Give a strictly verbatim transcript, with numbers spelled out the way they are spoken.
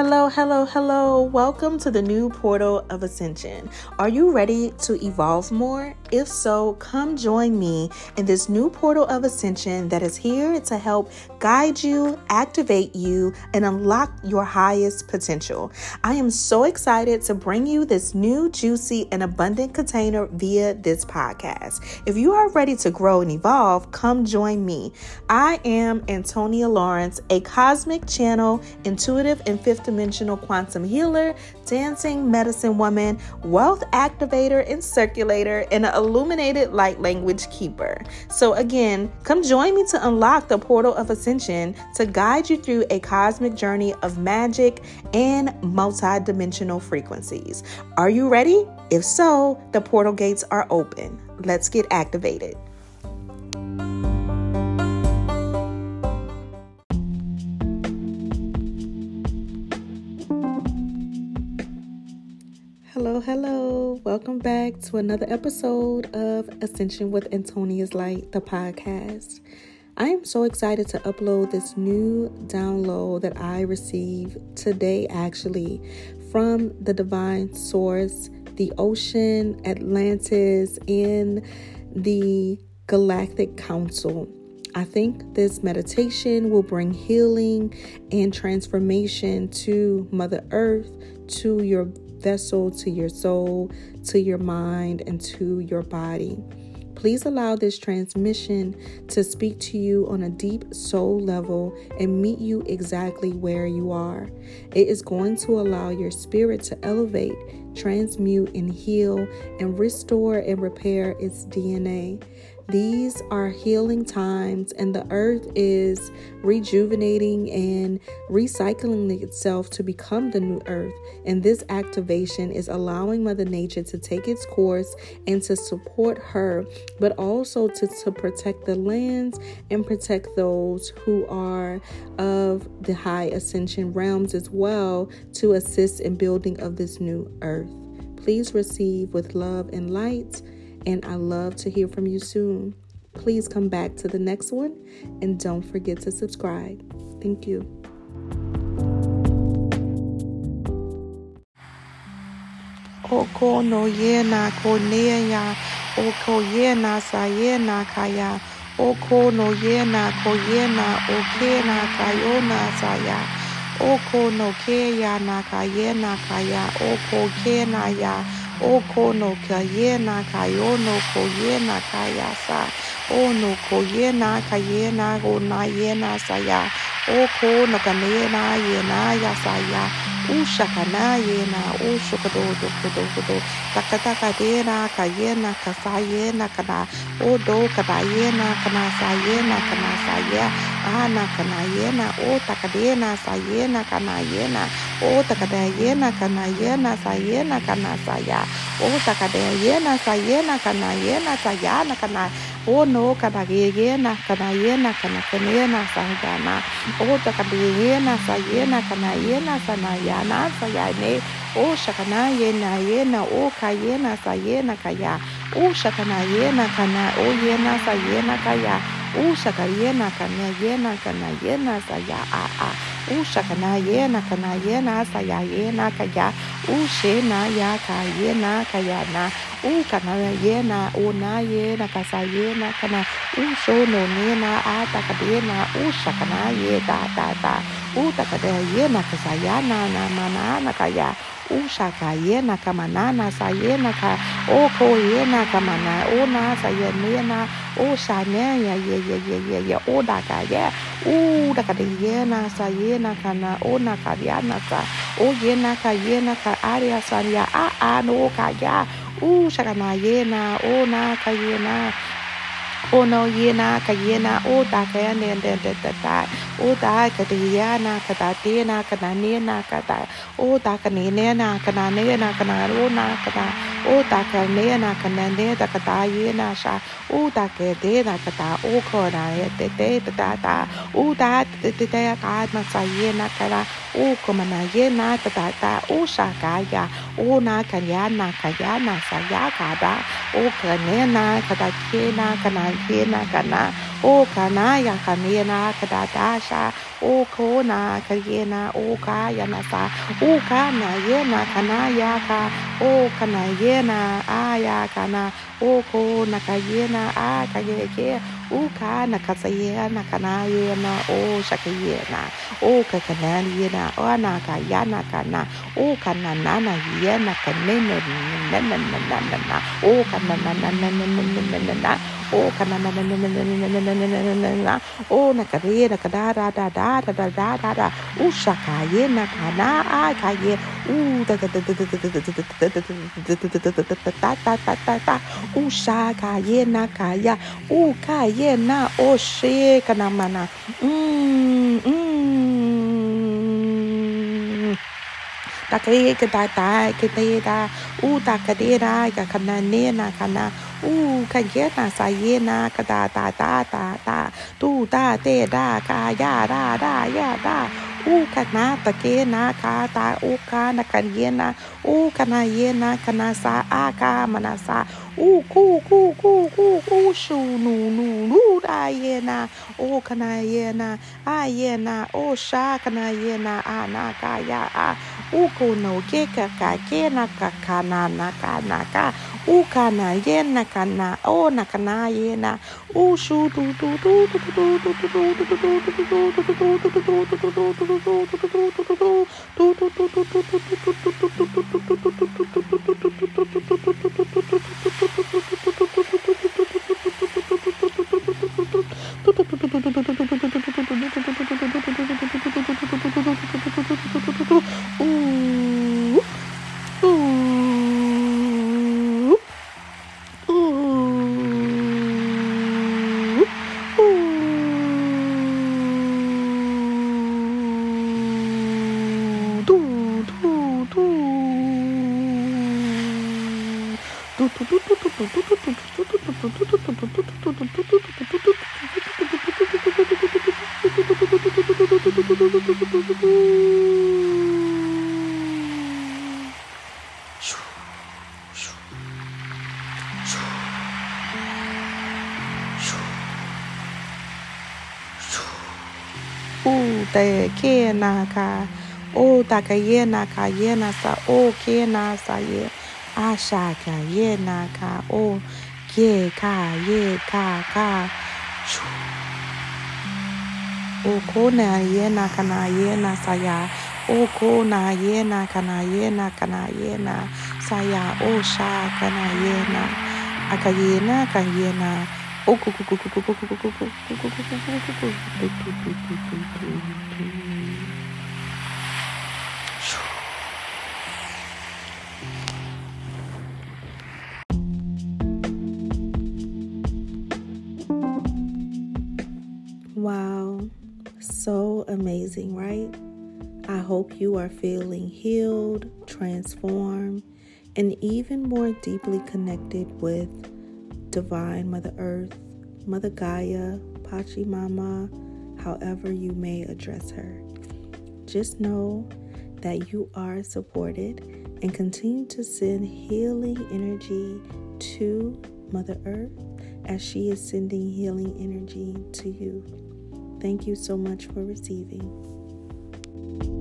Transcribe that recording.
Hello, hello, hello. Welcome to the new portal of Ascension. Are you ready to evolve more? If so, come join me in this new portal of Ascension that is here to help guide you, activate you, and unlock your highest potential. I am so excited to bring you this new, juicy, and abundant container via this podcast. If you are ready to grow and evolve, come join me. I am Antonia Lawrence, a cosmic channel, intuitive, and fifth dimensional quantum healer, dancing medicine woman, wealth activator and circulator, and an illuminated light language keeper. So again, come join me to unlock the portal of Ascension to guide you through a cosmic journey of magic and multidimensional frequencies. Are you ready? If so, the portal gates are open. Let's get activated. Hello, hello. Welcome back to another episode of Ascension with Antonia's Light, the podcast. I am so excited to upload this new download that I received today, actually, from the divine source, the ocean, Atlantis, and the Galactic Council. I think this meditation will bring healing and transformation to Mother Earth, to your vessel, to your soul, to your mind, and to your body. Please allow this transmission to speak to you on a deep soul level and meet you exactly where you are. It is going to allow your spirit to elevate, transmute, and heal, and restore and repair its D N A. These are healing times, and the earth is rejuvenating and recycling itself to become the new earth. And this activation is allowing Mother Nature to take its course and to support her, but also to, to protect the lands and protect those who are of the high ascension realms as well, to assist in building of this new earth. Please receive with love and light. And I love to hear from you soon. Please come back to the next one and don't forget to subscribe. Thank you. Oko no yena ko neya, oko yena sayena kaya, oko no yena ko yena okena kayona saya, oko no keya na kayena kaya, oko kena ya. Oko no kayena kayono koyena kayasa. O no koyena kayena ona yena saya. Oko no kanena yena yasaya. Ushakana yena ushokodo dokodo. Takataka dena kayena kasayena kana. Odo kadayena kana sayena kana saya. Ana kana yena o takadena sayena kana yena. O takadayena kanayena sayena kana saya. O takadayena sayena kanayena sayana kana. O no kadayena kanayena kana kanayena sayana. O takadayena sayena kanayena sanayana sayane. O shakanayena yena o kayena sayena kaya. O shakanayena kana o yena sayena kaya. O shakayena kanayena kanayena saya a a. Ushakana yena kana yena saya yena kaya ushena ya kayena kayana ukana yena una yena kasayena kana ushono nena atakadena ushakana yeda tata utakadena kasayana na manana kaya ushakayena kamanana sayena ka oko yena kamana ona sayena Oshane ya ye ye ye ye ye odaka ye udakadiyena sayena kana ona kaviana sa oyena kayena ka aria sanya a a no kaya ushakana yena ona kayena ono yena kayena odaka ne ne ne ta odakadiyana katatena kananena kata odakanena kananena kanarona kata o takalnea na kanane takataye na sha o takede na kata o konae te te tata o dat te te akad na saye na kara o komanaye na tata o shakaya o na kaya na kaya na saya kada o kane na kataye na kanaye na kana o kana ya kane na kata sha o kona kaya na o kaya na sa o kana ye na kana ya ka o kana ye na aya kana o kona kaya na a kaya ke o kana kaya na kana ye na o shakaya na o kana ye na o na kaya na kana o kana na na ye na kana na na na na na na o kana na na na na na na o kana na na na na na na na o na kare na kada da da da da da da da u shakaye na kana a kaye u da da da da da da da da da da u shakaye na kaya u kaye na o she kana mana mm mm takare kada ta kete da u takade ra ga kana ne na kana u kayena sayena kada ta ta ta ta tu ta te da ka ya da da ya da u kana ta ke na ka ta u kana kayena u kana yena kana sa aka manasa u ku ku ku ku ku shu nu nu nu da yena o kana yena a yena o sha kana yena ana ka ya a u ko no ke ka ka ke na ka kana na ka na ka u kana yena kana o na kana yena u shu tu tu tu tu tu tu tu tu tu tu tu Naka o takayena kayena sa o kena sa ye ashaka yena ka o ke ka ye ka ka o kona yena kana yena sa ya o kona yena kana yena kana yena sa ya o sha kana yena akayena kayena o ku ku ku ku ku ku ku ku ku So amazing, right? I hope you are feeling healed, transformed, and even more deeply connected with Divine Mother Earth, Mother Gaia, Pachi Mama, however you may address her. Just know that you are supported and continue to send healing energy to Mother Earth as she is sending healing energy to you. Thank you so much for receiving.